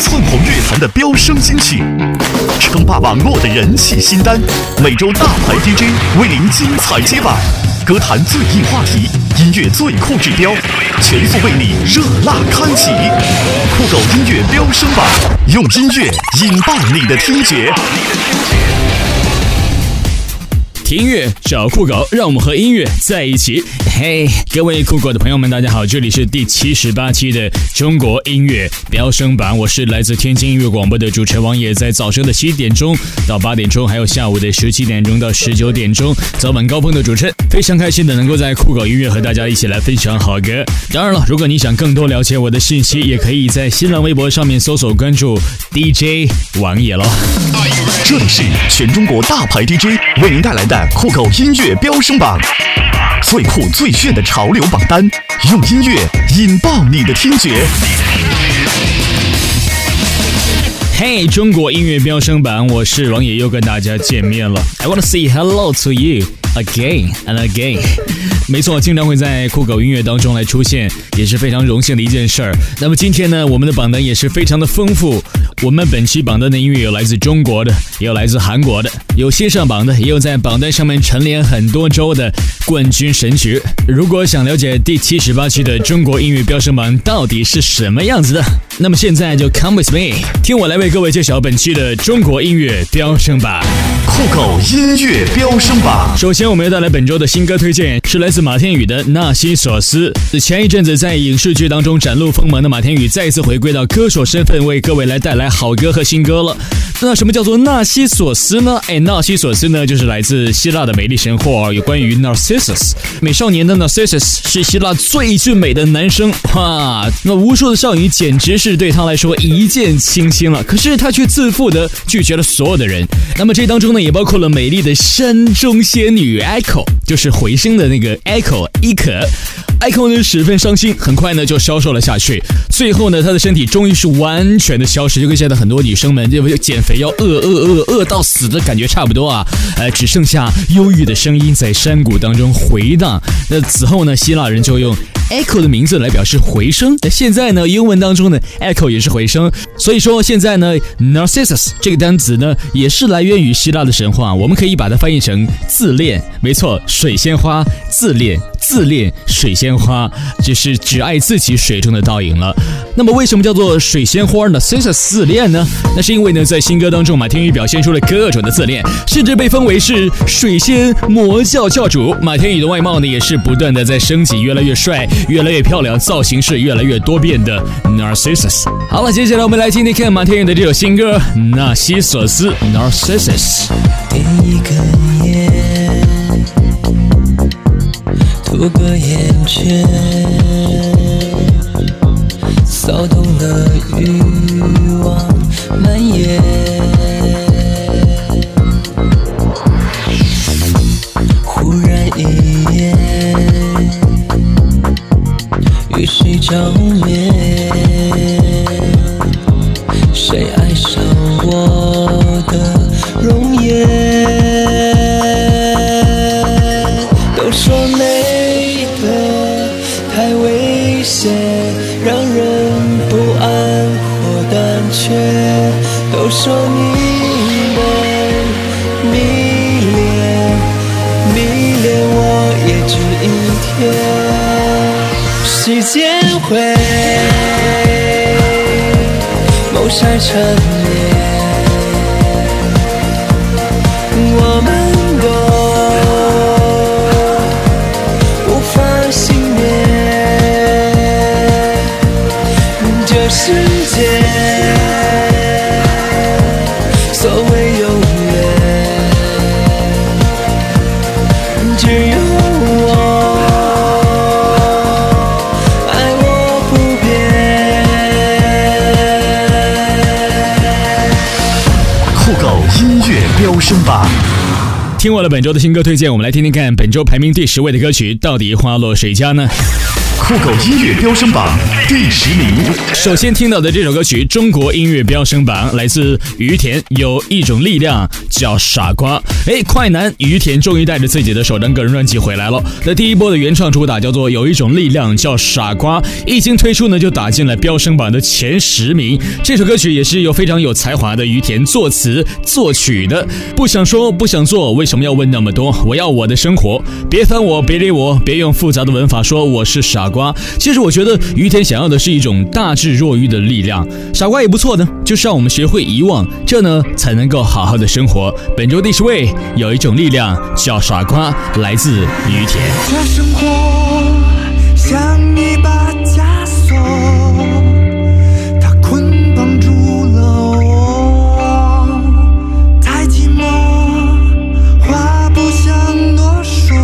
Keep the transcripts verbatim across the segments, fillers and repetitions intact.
窜红乐坛的飙升金曲，称霸网络的人气新单，每周大牌 D J 为您精彩接榜，歌坛最硬话题，音乐最酷指标，全速为你热辣开启。酷狗音乐飙升榜，用音乐引爆你的听觉。听音乐找酷狗，让我们和音乐在一起。嘿、hey, 各位酷狗的朋友们，大家好，这里是第七十八期的中国音乐飙升榜，我是来自天津音乐广播的主持人王野，在早上的七点钟到八点钟，还有下午的十七点钟到十九点钟，早晚高峰的主持人，非常开心的能够在酷狗音乐和大家一起来分享好歌。当然了，如果你想更多了解我的信息，也可以在新浪微博上面搜索关注 D J 王野喽。这里是全中国大牌 D J 为您带来的酷狗音乐飙升榜，最酷最炫的潮流榜单，用音乐引爆你的听觉。嘿、hey, 中国音乐飙升榜，我是王野，又跟大家见面了。 I want to say hello to you again and again。 没错，经常会在酷狗音乐当中来出现，也是非常荣幸的一件事儿。那么今天呢，我们的榜单也是非常的丰富，我们本期榜单的音乐有来自中国的，也有来自韩国的，有新上榜的，也有在榜单上面蝉联很多周的冠军神曲。如果想了解第七十八期的中国音乐飙升榜到底是什么样子的，那么现在就 come with me， 听我来为各位介绍本期的中国音乐飙升榜。酷狗音乐飙升榜，首先我们要带来本周的新歌推荐，是来自马天宇的《纳西索斯》。前一阵子在影视剧当中展露锋芒的马天宇，再一次回归到歌手身份，为各位来带来好歌和新歌了。那什么叫做纳西索斯呢？哎，纳西索斯呢，就是来自希腊的美丽神话，有关于 Narcissus 美少年的 Narcissus 是希腊最俊美的男生，哇，那无数的少女简直是对他来说一见倾心了。可是他却自负的拒绝了所有的人。那么这当中呢，也包括了美丽的山中仙女 Echo， 就是回声的那个 Echo 伊可。Echo 呢十分伤心，很快呢就消瘦了下去。最后呢，他的身体终于是完全的消失，就跟现在很多女生们就减肥要饿饿饿饿到死的感觉差不多啊。呃，只剩下忧郁的声音在山谷当中回荡。那此后呢，希腊人就用 Echo 的名字来表示回声。那现在呢，英文当中呢 Echo 也是回声，所以说现在呢 Narcissus 这个单词呢也是来源于希腊的神话，我们可以把它翻译成自恋。没错，水仙花自恋，自恋水仙花，就是只爱自己水中的倒影了。那么为什么叫做水仙花呢？谁是自恋呢？那是因为呢，在新歌当中，马天宇表现出了各种的自恋，甚至被封为是水仙魔教教主。马天宇的外貌呢，也是不断的在升级，越来越帅，越来越漂亮，造型是越来越多变的 Narcissus。好了，接下来我们来听听看马天宇的这首新歌《纳西索斯》Narcissus。第一个夜。涂个眼圈，骚动的欲望蔓延，忽然一夜与谁照面，谁爱上我的容颜，都说没太危险，让人不安或胆怯，都说你们迷恋，迷恋我也只一天，时间会谋杀缠绵，我们世界所谓永远，只有我爱我不变。酷狗音乐飙升榜，听完了本周的新歌推荐，我们来听听看本周排名第十位的歌曲到底花落谁家呢？酷狗音乐飙升榜第十名。首先听到的这首歌曲《中国音乐飙升榜》来自于田，有一种力量叫傻瓜。哎，快男于田终于带着自己的首张个人专辑回来了。那第一波的原创主打叫做《有一种力量叫傻瓜》，一经推出呢就打进了飙升榜的前十名。这首歌曲也是有非常有才华的于田作词作曲的。不想说不想做，为什么要问那么多？我要我的生活，别烦我，别理我，别用复杂的文法说我是傻瓜。其实我觉得于田想要的是一种大智若愚的力量，傻瓜也不错呢，就是让我们学会遗忘，这呢才能够好好的生活。本周第十位，有一种力量叫傻瓜，来自于田。这生活像一把枷锁，它捆绑住了我，太寂寞，话不想多说，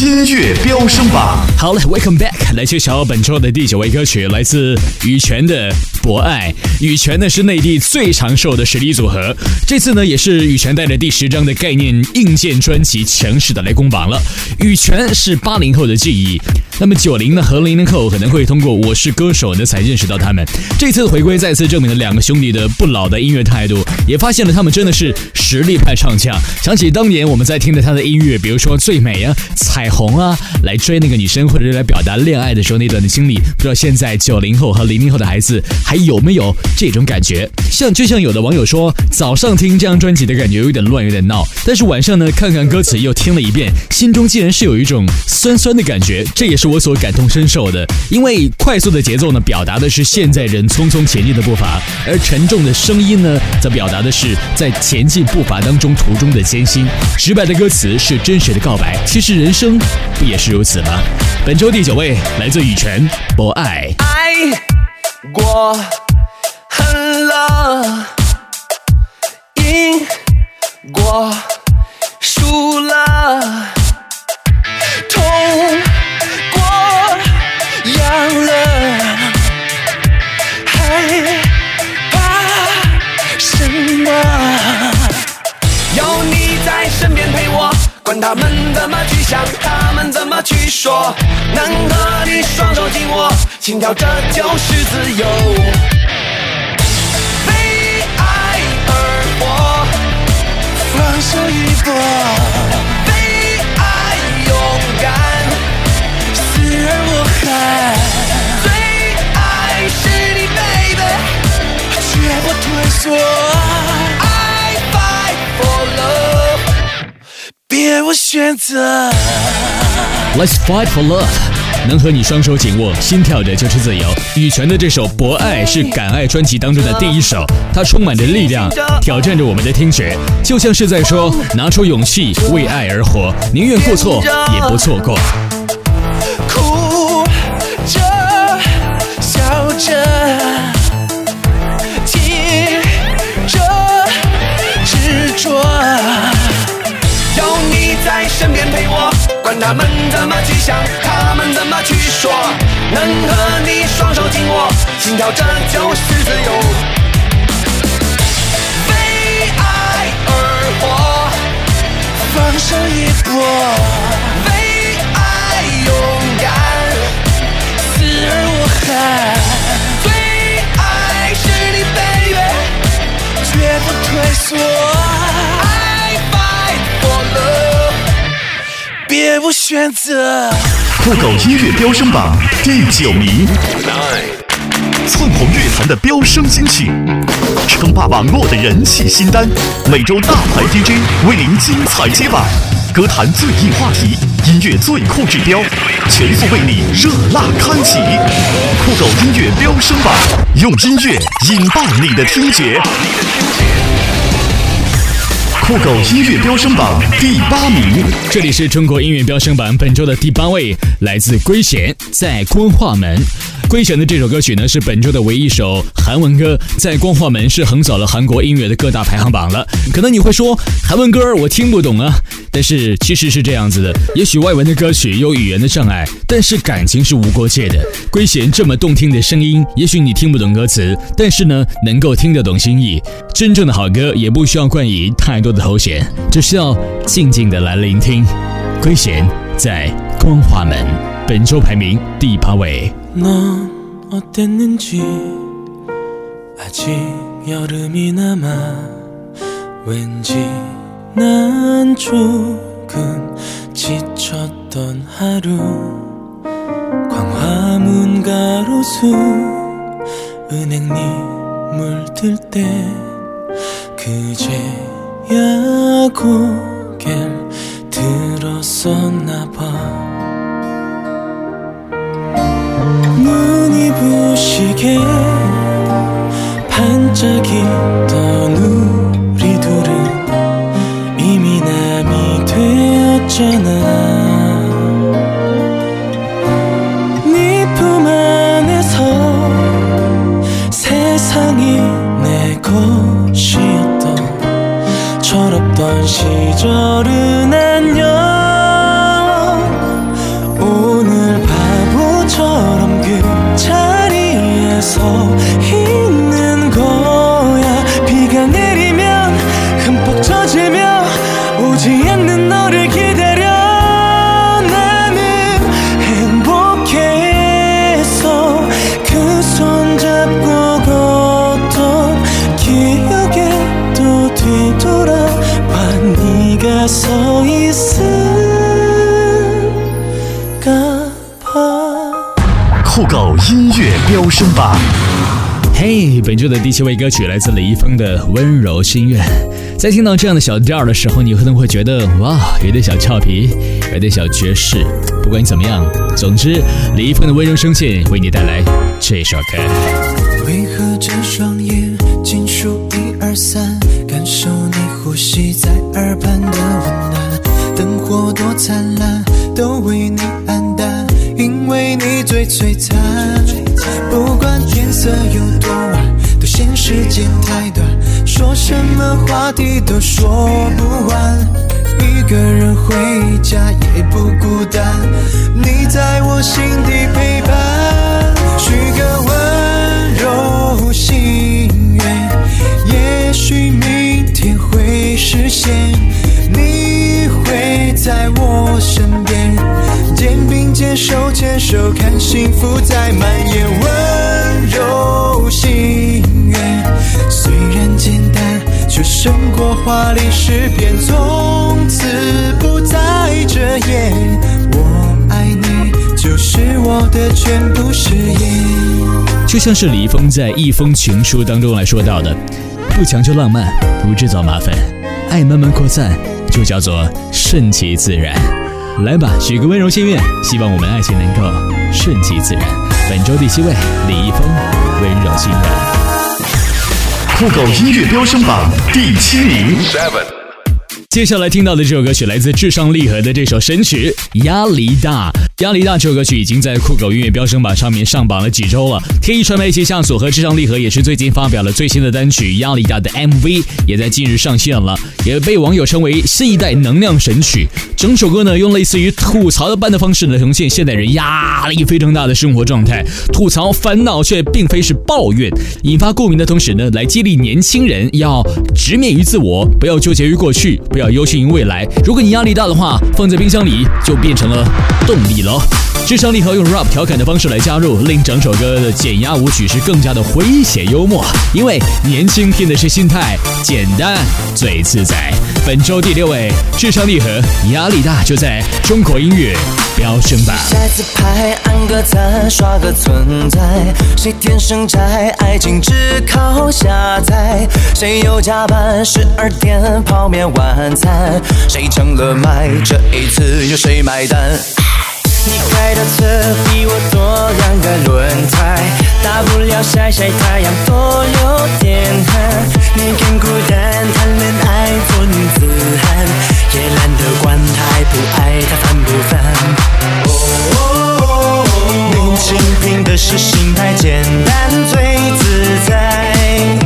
音乐飙升榜。好了 ，Welcome back， 来揭晓本周的第九位歌曲，来自羽泉的《博爱》。羽泉呢是内地最长寿的实力组合，这次呢也是羽泉带着第十张的概念硬件专辑强势的来攻榜了。羽泉是八零后的记忆，那么九零呢和零零后可能会通过《我是歌手》呢才认识到他们。这次回归再次证明了两个兄弟的不老的音乐态度，也发现了他们真的是实力派唱将。想起当年我们在听的他的音乐，比如说《最美》啊，彩红啊，来追那个女生或者来表达恋爱的时候那段的经历，不知道现在九零后和零零后的孩子还有没有这种感觉。像就像有的网友说，早上听这张专辑的感觉有点乱有点闹，但是晚上呢看看歌词又听了一遍，心中竟然是有一种酸酸的感觉，这也是我所感同身受的。因为快速的节奏呢表达的是现在人匆匆前进的步伐，而沉重的声音呢则表达的是在前进步伐当中途中的艰辛。直白的歌词是真实的告白，其实人生不也是如此吗？本周第九位，来自羽泉，《博爱》。爱过，恨了，赢过，输了，痛过，痒了，害怕什么？有你在身边陪我，管他们怎么去想，他们怎么去说，能和你双手紧握，心跳，这就是自由。为爱而活，放手一搏，为爱勇敢，死而无憾。最爱是你 baby， 绝不退缩。别无选择 Let's fight for love，能和你双手紧握，心跳着就是自由。羽泉的这首《博爱》是敢爱专辑当中的第一首，它充满着力量，挑战着我们的听觉，就像是在说拿出勇气为爱而活，宁愿过错也不错过。哭着笑着听着执着，在身边陪我，管他们怎么去想，他们怎么去说，能和你双手紧握，心跳，这就是自由。为爱而活，放手一搏，为爱勇敢，死而无憾。最爱是你 baby， 绝不退缩。别无选择。酷狗音乐飙升榜第九名，窜红乐坛的飙升金曲，称霸网络的人气新单，每周大牌 D J 为您精彩接榜，歌坛最硬话题，音乐最酷指标，全速为你热辣开启。酷狗音乐飙升榜，用音乐引爆你的听觉。酷狗音乐飙升榜第八名。这里是中国音乐飙升榜本周的第八位，来自圭贤，在光化门。圭贤的这首歌曲呢，是本周的唯一一首韩文歌，在光化门是横扫了韩国音乐的各大排行榜了。可能你会说韩文歌我听不懂啊，但是其实是这样子的，也许外文的歌曲有语言的障碍，但是感情是无国界的。圭贤这么动听的声音，也许你听不懂歌词，但是呢能够听得懂心意。真正的好歌也不需要冠以太多的头衔，只需要静静的来聆听。圭贤在光化门，本周排名第八位。 넌 어땠는지 아직 여름이 남아 왠지 난 조금 지쳤던 하루 광화문 가로수 은행잎 물들 때 그제야 고개를 들었었나 봐 눈이 부시게 반짝이던 우리 둘은 이미 남이 되었잖아 네 품 안에서 세상이 내 것이었던 철없던 시절은 안녕 서 있는 거야 비가 내리면 흠뻑 젖으며 오지 않는 너를 기다려 나는 행복했어 그 손잡고 걷던 기억에 또 뒤돌아봐 네가 서 있어酷狗音乐飙升榜。嘿，本周的第七位歌曲来自李易峰的《温柔心愿》。在听到这样的小调的时候，你可能会觉得哇，有点小俏皮，有点小爵士。不管你怎么样，总之，李易峰的温柔声线为你带来这首歌。为何这双眼仅数一二三，感受你呼吸在耳畔的温暖，灯火多灿烂，都为你暗淡。因为你最璀璨，不管天色有多晚，都嫌时间太短，说什么话题都说不完。一个人回家也不孤单，你在我心底陪伴。许个温柔心愿，也许明天会实现，你会在我身边。肩并肩手牵手，看幸福在蔓延。温柔心愿虽然简单，却胜过华丽诗篇。从此不再遮掩，我爱你就是我的全部誓言。就像是李易峰在《一封情书》当中来说到的：不强求浪漫，不制造麻烦，爱慢慢扩散，就叫做顺其自然。来吧，许个温柔心愿，希望我们爱情能够顺其自然。本周第七位，李易峰，温柔心愿。酷狗音乐飙升榜第七名。接下来听到的这首歌曲来自至上励合的这首神曲《压力大》。压力大这首歌曲已经在酷狗音乐飙升榜上面上榜了几周了。天一传媒旗下所和至上励合也是最近发表了最新的单曲《压力大》的 M V， 也在近日上线了，也被网友称为新一代能量神曲。整首歌呢用类似于吐槽的般的方式呢呈现现代人压力非常大的生活状态，吐槽烦恼却并非是抱怨，引发共鸣的同时呢来激励年轻人要直面于自我，不要纠结于过去，不要忧心于未来。如果你压力大的话，放在冰箱里就变成了动力了。至上励合用 rap 调侃的方式来加入，令整首歌的减压舞曲是更加的诙谐幽默，因为年轻拼的是心态，简单最自在。本周第六位，至上励合压力大，就在中国音乐飙升榜。下次拍按个赞，刷个存在，谁天生宅，爱情只靠下载，谁又加班十二点泡面晚餐，谁成了麦，这一次由谁买单。你开的车比我多两个轮胎，大不了晒晒太阳，多流点汗。你更孤单，谈恋爱做女子汉，也懒得管他爱不爱他烦不烦。哦哦哦哦，能清贫的是心态，简单最自在。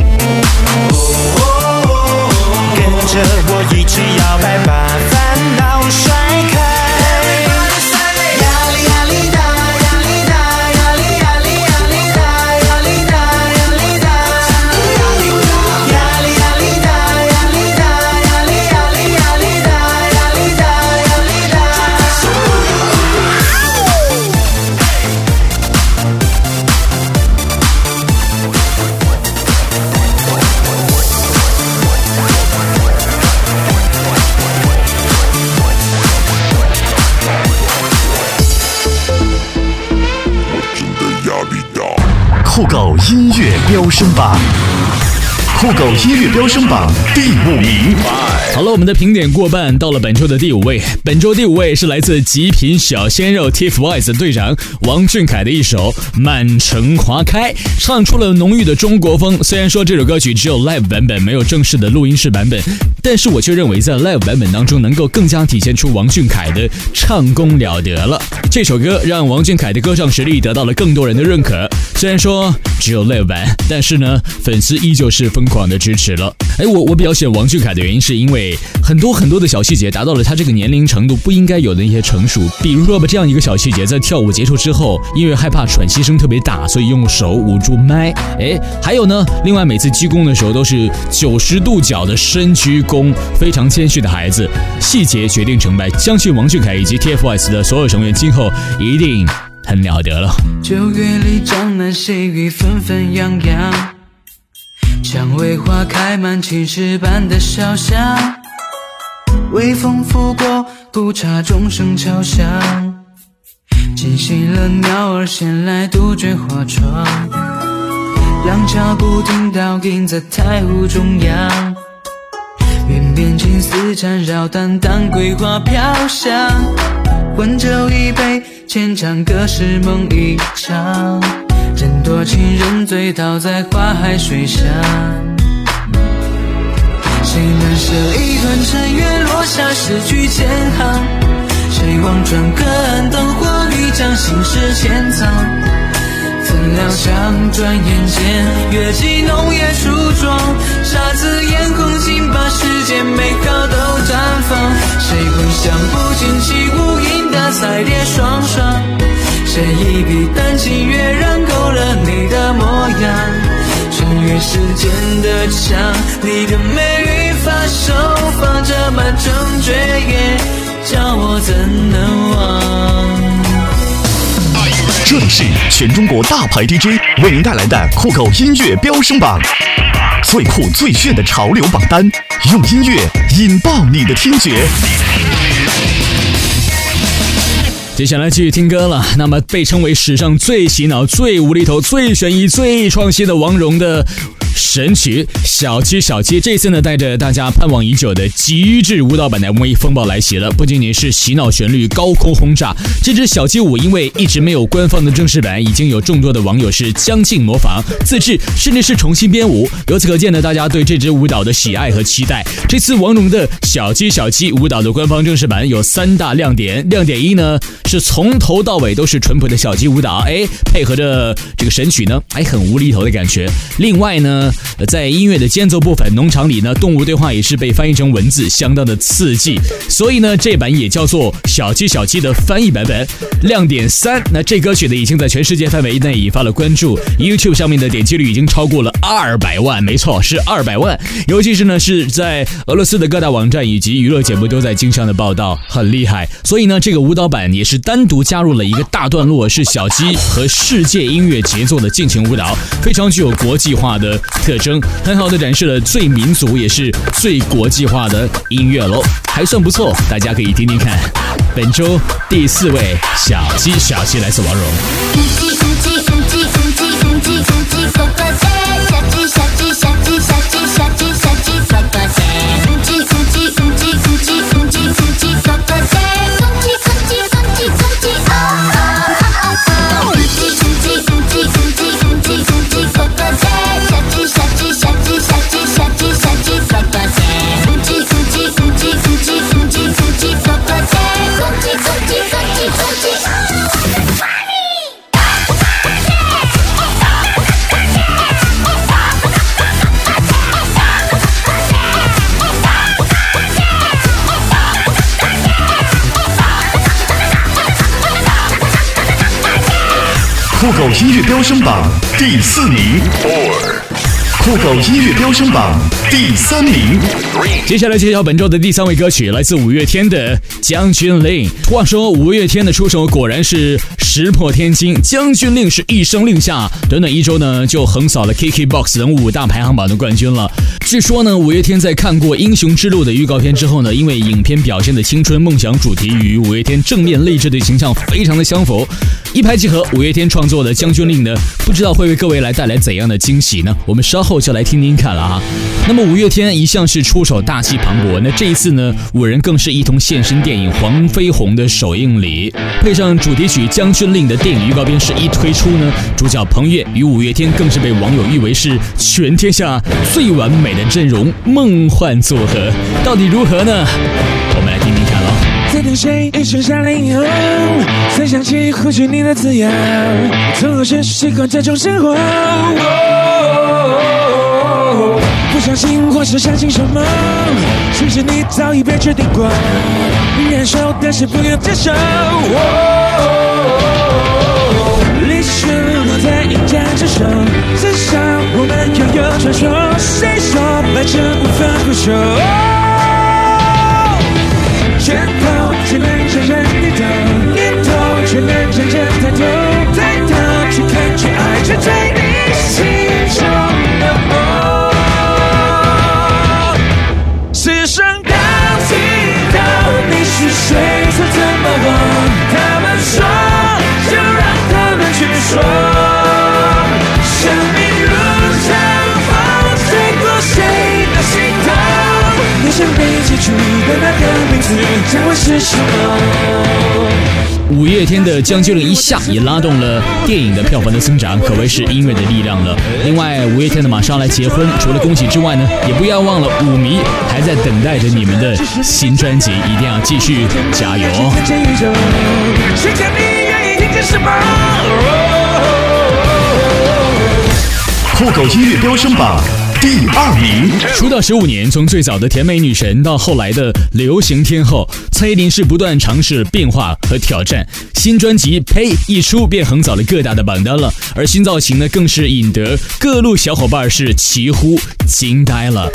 哦哦哦哦，跟着我一起摇摆，把烦恼甩开。 酷狗音乐飙升榜，酷狗音乐飙升榜第五名。好了，我们的评点过半，到了本周的第五位。本周第五位是来自极品小鲜肉 T F boys 的队长王俊凯的一首《满城花开》，唱出了浓郁的中国风。虽然说这首歌曲只有 live 版本，没有正式的录音室版本，但是我却认为在 live 版本当中能够更加体现出王俊凯的唱功了得了。这首歌让王俊凯的歌唱实力得到了更多人的认可。 虽然说只有live版，但是呢，粉丝依旧是疯狂的支持了。哎，我我比较喜欢王俊凯的原因，是因为很多很多的小细节达到了他这个年龄程度不应该有的一些成熟。比如说吧，这样一个小细节，在跳舞结束之后，因为害怕喘息声特别大，所以用手捂住麦。哎，还有呢，另外每次鞠躬的时候都是九十度角的深鞠躬，非常谦虚的孩子。细节决定成败，相信王俊凯以及 T F boys 的所有成员今后一定 很了得了。九月里江南细雨纷纷扬扬，蔷薇花开满青石板的小巷，微风拂过，古刹钟声敲响，惊醒了鸟儿衔来杜鹃花窗，浪潮不停倒映在太湖中央，云边青丝缠绕，淡淡桂花飘香，温酒一杯， 浅唱歌是梦一场，人多情人醉倒在花海水乡。谁能舍一段尘缘落下诗句千行？谁望穿隔岸灯火欲将心事潜藏？怎料想转眼间月季浓夜梳妆，姹紫嫣红竟把世间美好都绽放。谁不想不经其无意 彩蝶双双，谁一笔丹青跃然勾勒你的模样，穿越时间的墙，你的美与发手放着满城绝艳，叫我怎能忘？ 这里是全中国大牌 D J 为您带来的酷狗音乐飙升榜，最酷最炫的潮流榜单，用音乐引爆你的听觉。 接下来继续听歌了。那么被称为史上最洗脑、最无厘头、最悬疑、最创新的王蓉的 神曲《小七小七》，这次呢带着大家盼望已久的极致舞蹈版的 M V 风暴来袭了。不仅仅是洗脑旋律、高空轰炸，这支小七舞因为一直没有官方的正式版，已经有众多的网友是将近模仿、自制，甚至是重新编舞。由此可见呢，大家对这支舞蹈的喜爱和期待。这次王蓉的《小七小七》舞蹈的官方正式版有三大亮点。亮点一呢是从头到尾都是淳朴的小七舞蹈，哎，配合着这个神曲呢，哎，很无厘头的感觉。另外呢， 在音乐的间奏部分，农场里呢，动物对话也是被翻译成文字，相当的刺激。所以呢，这版也叫做小七小七的翻译版本。亮点三，那这歌曲呢，已经在全世界范围内引发了关注 ，YouTube 上面的点击率已经超过了二百万，没错，是二百万。尤其是呢，是在俄罗斯的各大网站以及娱乐节目都在经常的报道，很厉害。所以呢，这个舞蹈版也是单独加入了一个大段落，是小七和世界音乐节奏的进行舞蹈，非常具有国际化的 特征，很好的展示了最民族也是最国际化的音乐喽，还算不错，大家可以听听看。本周第四位小七小七来自王蓉。酷狗音乐飙升榜第四名，酷狗音乐飙升榜第三名。接下来介绍本周的第三位歌曲，来自五月天的《将军令》。话说五月天的出手果然是石破天惊，《将军令》是一声令下，短短一周呢就横扫了 K K B O X 等五大排行榜的冠军了。据说呢，五月天在看过《英雄之路》的预告片之后呢，因为影片表现的青春梦想主题与五月天正面励志的形象非常的相符，一拍即合，五月天创作的《将军令》呢，不知道会为各位来带来怎样的惊喜呢？我们稍后就来听听看了啊。那么五月天一向是出手大气磅礴，那这一次呢，五人更是一同现身电影《黄飞鸿》的首映礼，配上主题曲《将军》。《将军令》的电影预告片是一推出呢，主角彭越与五月天更是被网友誉为是全天下最完美的阵容，梦幻组合，到底如何呢？我们来听听看喽。在等谁一声夏令后，才想起呼吸你的滋养，从何时习惯这种生活？不相信或是相信什么，其实你早已被确定过，忍受但是不要接受。历史落在赢家之手，至少我们拥有传说。谁说白痴无法固守？拳头只能承认低头，念头却能承认抬头，抬头去看去爱，去追你心中的梦。此生刚听到你是谁，说怎么我？他们说。说，生命如长风，吹过谁的心头？你想被记住的那个名字，将会是什么？五月天的《将军令》一下也拉动了电影的票房的增长，可谓是音乐的力量了。另外，五月天的马上来结婚，除了恭喜之外呢，也不要忘了舞迷还在等待着你们的新专辑，一定要继续加油。酷狗音乐飙升榜第二名。出道十五年，从最早的甜美女神到后来的流行天后，蔡依林是不断尝试变化和挑战。新专辑《呸》一出便横扫了各大的榜单了，而新造型呢，更是引得各路小伙伴是齐呼惊呆了。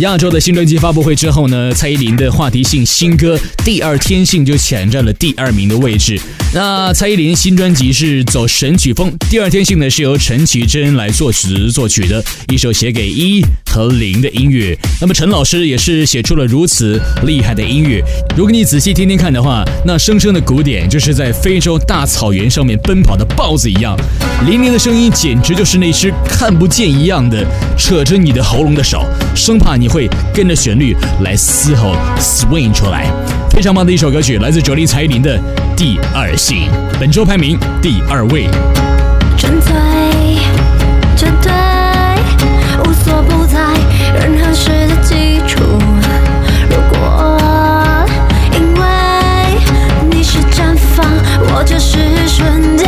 亚洲的新专辑发布会之后呢，蔡依林的话题性新歌《第二天性》就抢占了第二名的位置。那蔡依林新专辑是走神曲风，《第二天性》呢是由陈绮贞来作词作曲的，一首写给一和零的音乐。那么陈老师也是写出了如此厉害的音乐，如果你仔细听听看的话，那生生的鼓点就是在非洲大草原上面奔跑的豹子一样，林林的声音简直就是那只看不见一样的扯着你的喉咙的手，生怕你你会跟着旋律来嘶吼 swing 出来，非常棒的一首歌曲，来自卓林蔡依林的《第二性》，本周排名第二位。站在绝对无所不在任何事的基础，如果因为你是绽放，我就是瞬间。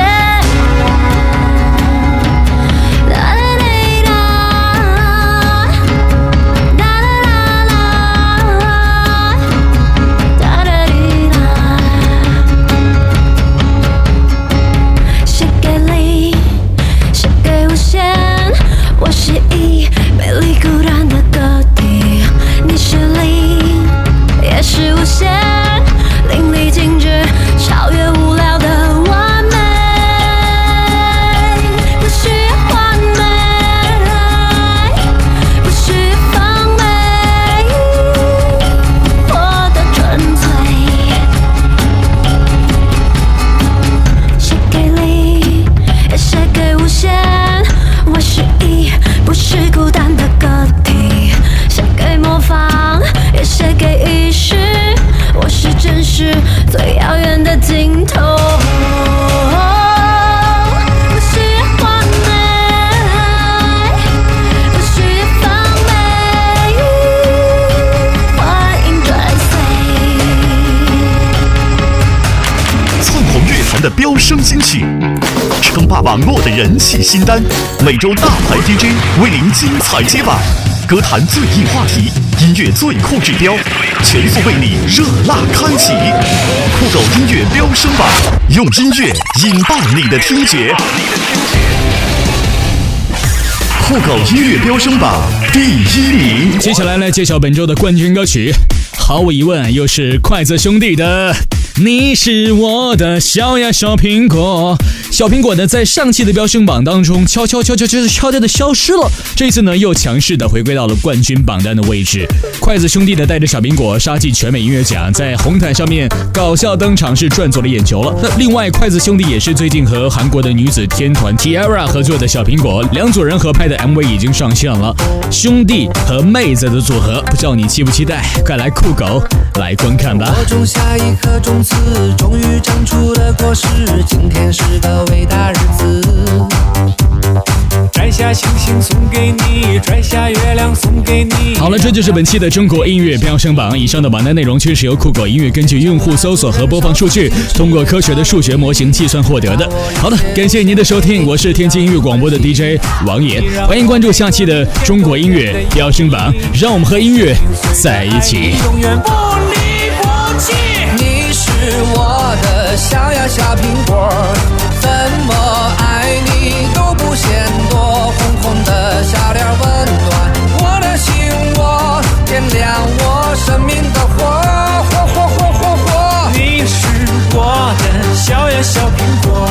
声惊喜，称霸网络的人气新单，每周大牌 D J 为您精彩接榜，歌坛最硬话题，音乐最酷指标。全速为你热辣开启，酷狗音乐飙升榜，用音乐引爆你的听觉。酷狗音乐飙升榜第一名。接下来来揭晓本周的冠军歌曲，毫无疑问又是筷子兄弟的。你是我的小呀小苹果，小苹果呢在上期的飙升榜当中悄悄悄悄悄悄悄的消失了，这一次呢又强势的回归到了冠军榜单的位置。筷子兄弟呢带着小苹果杀进全美音乐奖，在红毯上面搞笑登场是赚足了眼球了。那另外筷子兄弟也是最近和韩国的女子天团 Tiara 合作的小苹果，两组人合拍的 M V 已经上线了，兄弟和妹子的组合，不知道你期不期待？快来酷狗来观看吧。终于长出了果实，今天是个伟大日子。摘下星星送给你，摘下月亮送给你。好了，这就是本期的中国音乐飙升榜。以上的榜单内容均是由酷狗音乐根据用户搜索和播放数据，通过科学的数学模型计算获得的。好的，感谢您的收听，我是天津音乐广播的 D J 王岩，欢迎关注下期的中国音乐飙升榜，让我们和音乐在一起。永远不离不弃。是我的小呀小苹果，怎么爱你都不嫌多，红红的小脸温暖我的心窝，点亮我生命的火，火火火火火。你是我的小呀小苹果，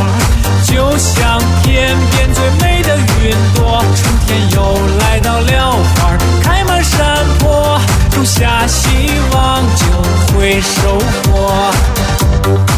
就像天边最美的云朵，春天又来到了，花开满山坡，种下希望就会收获。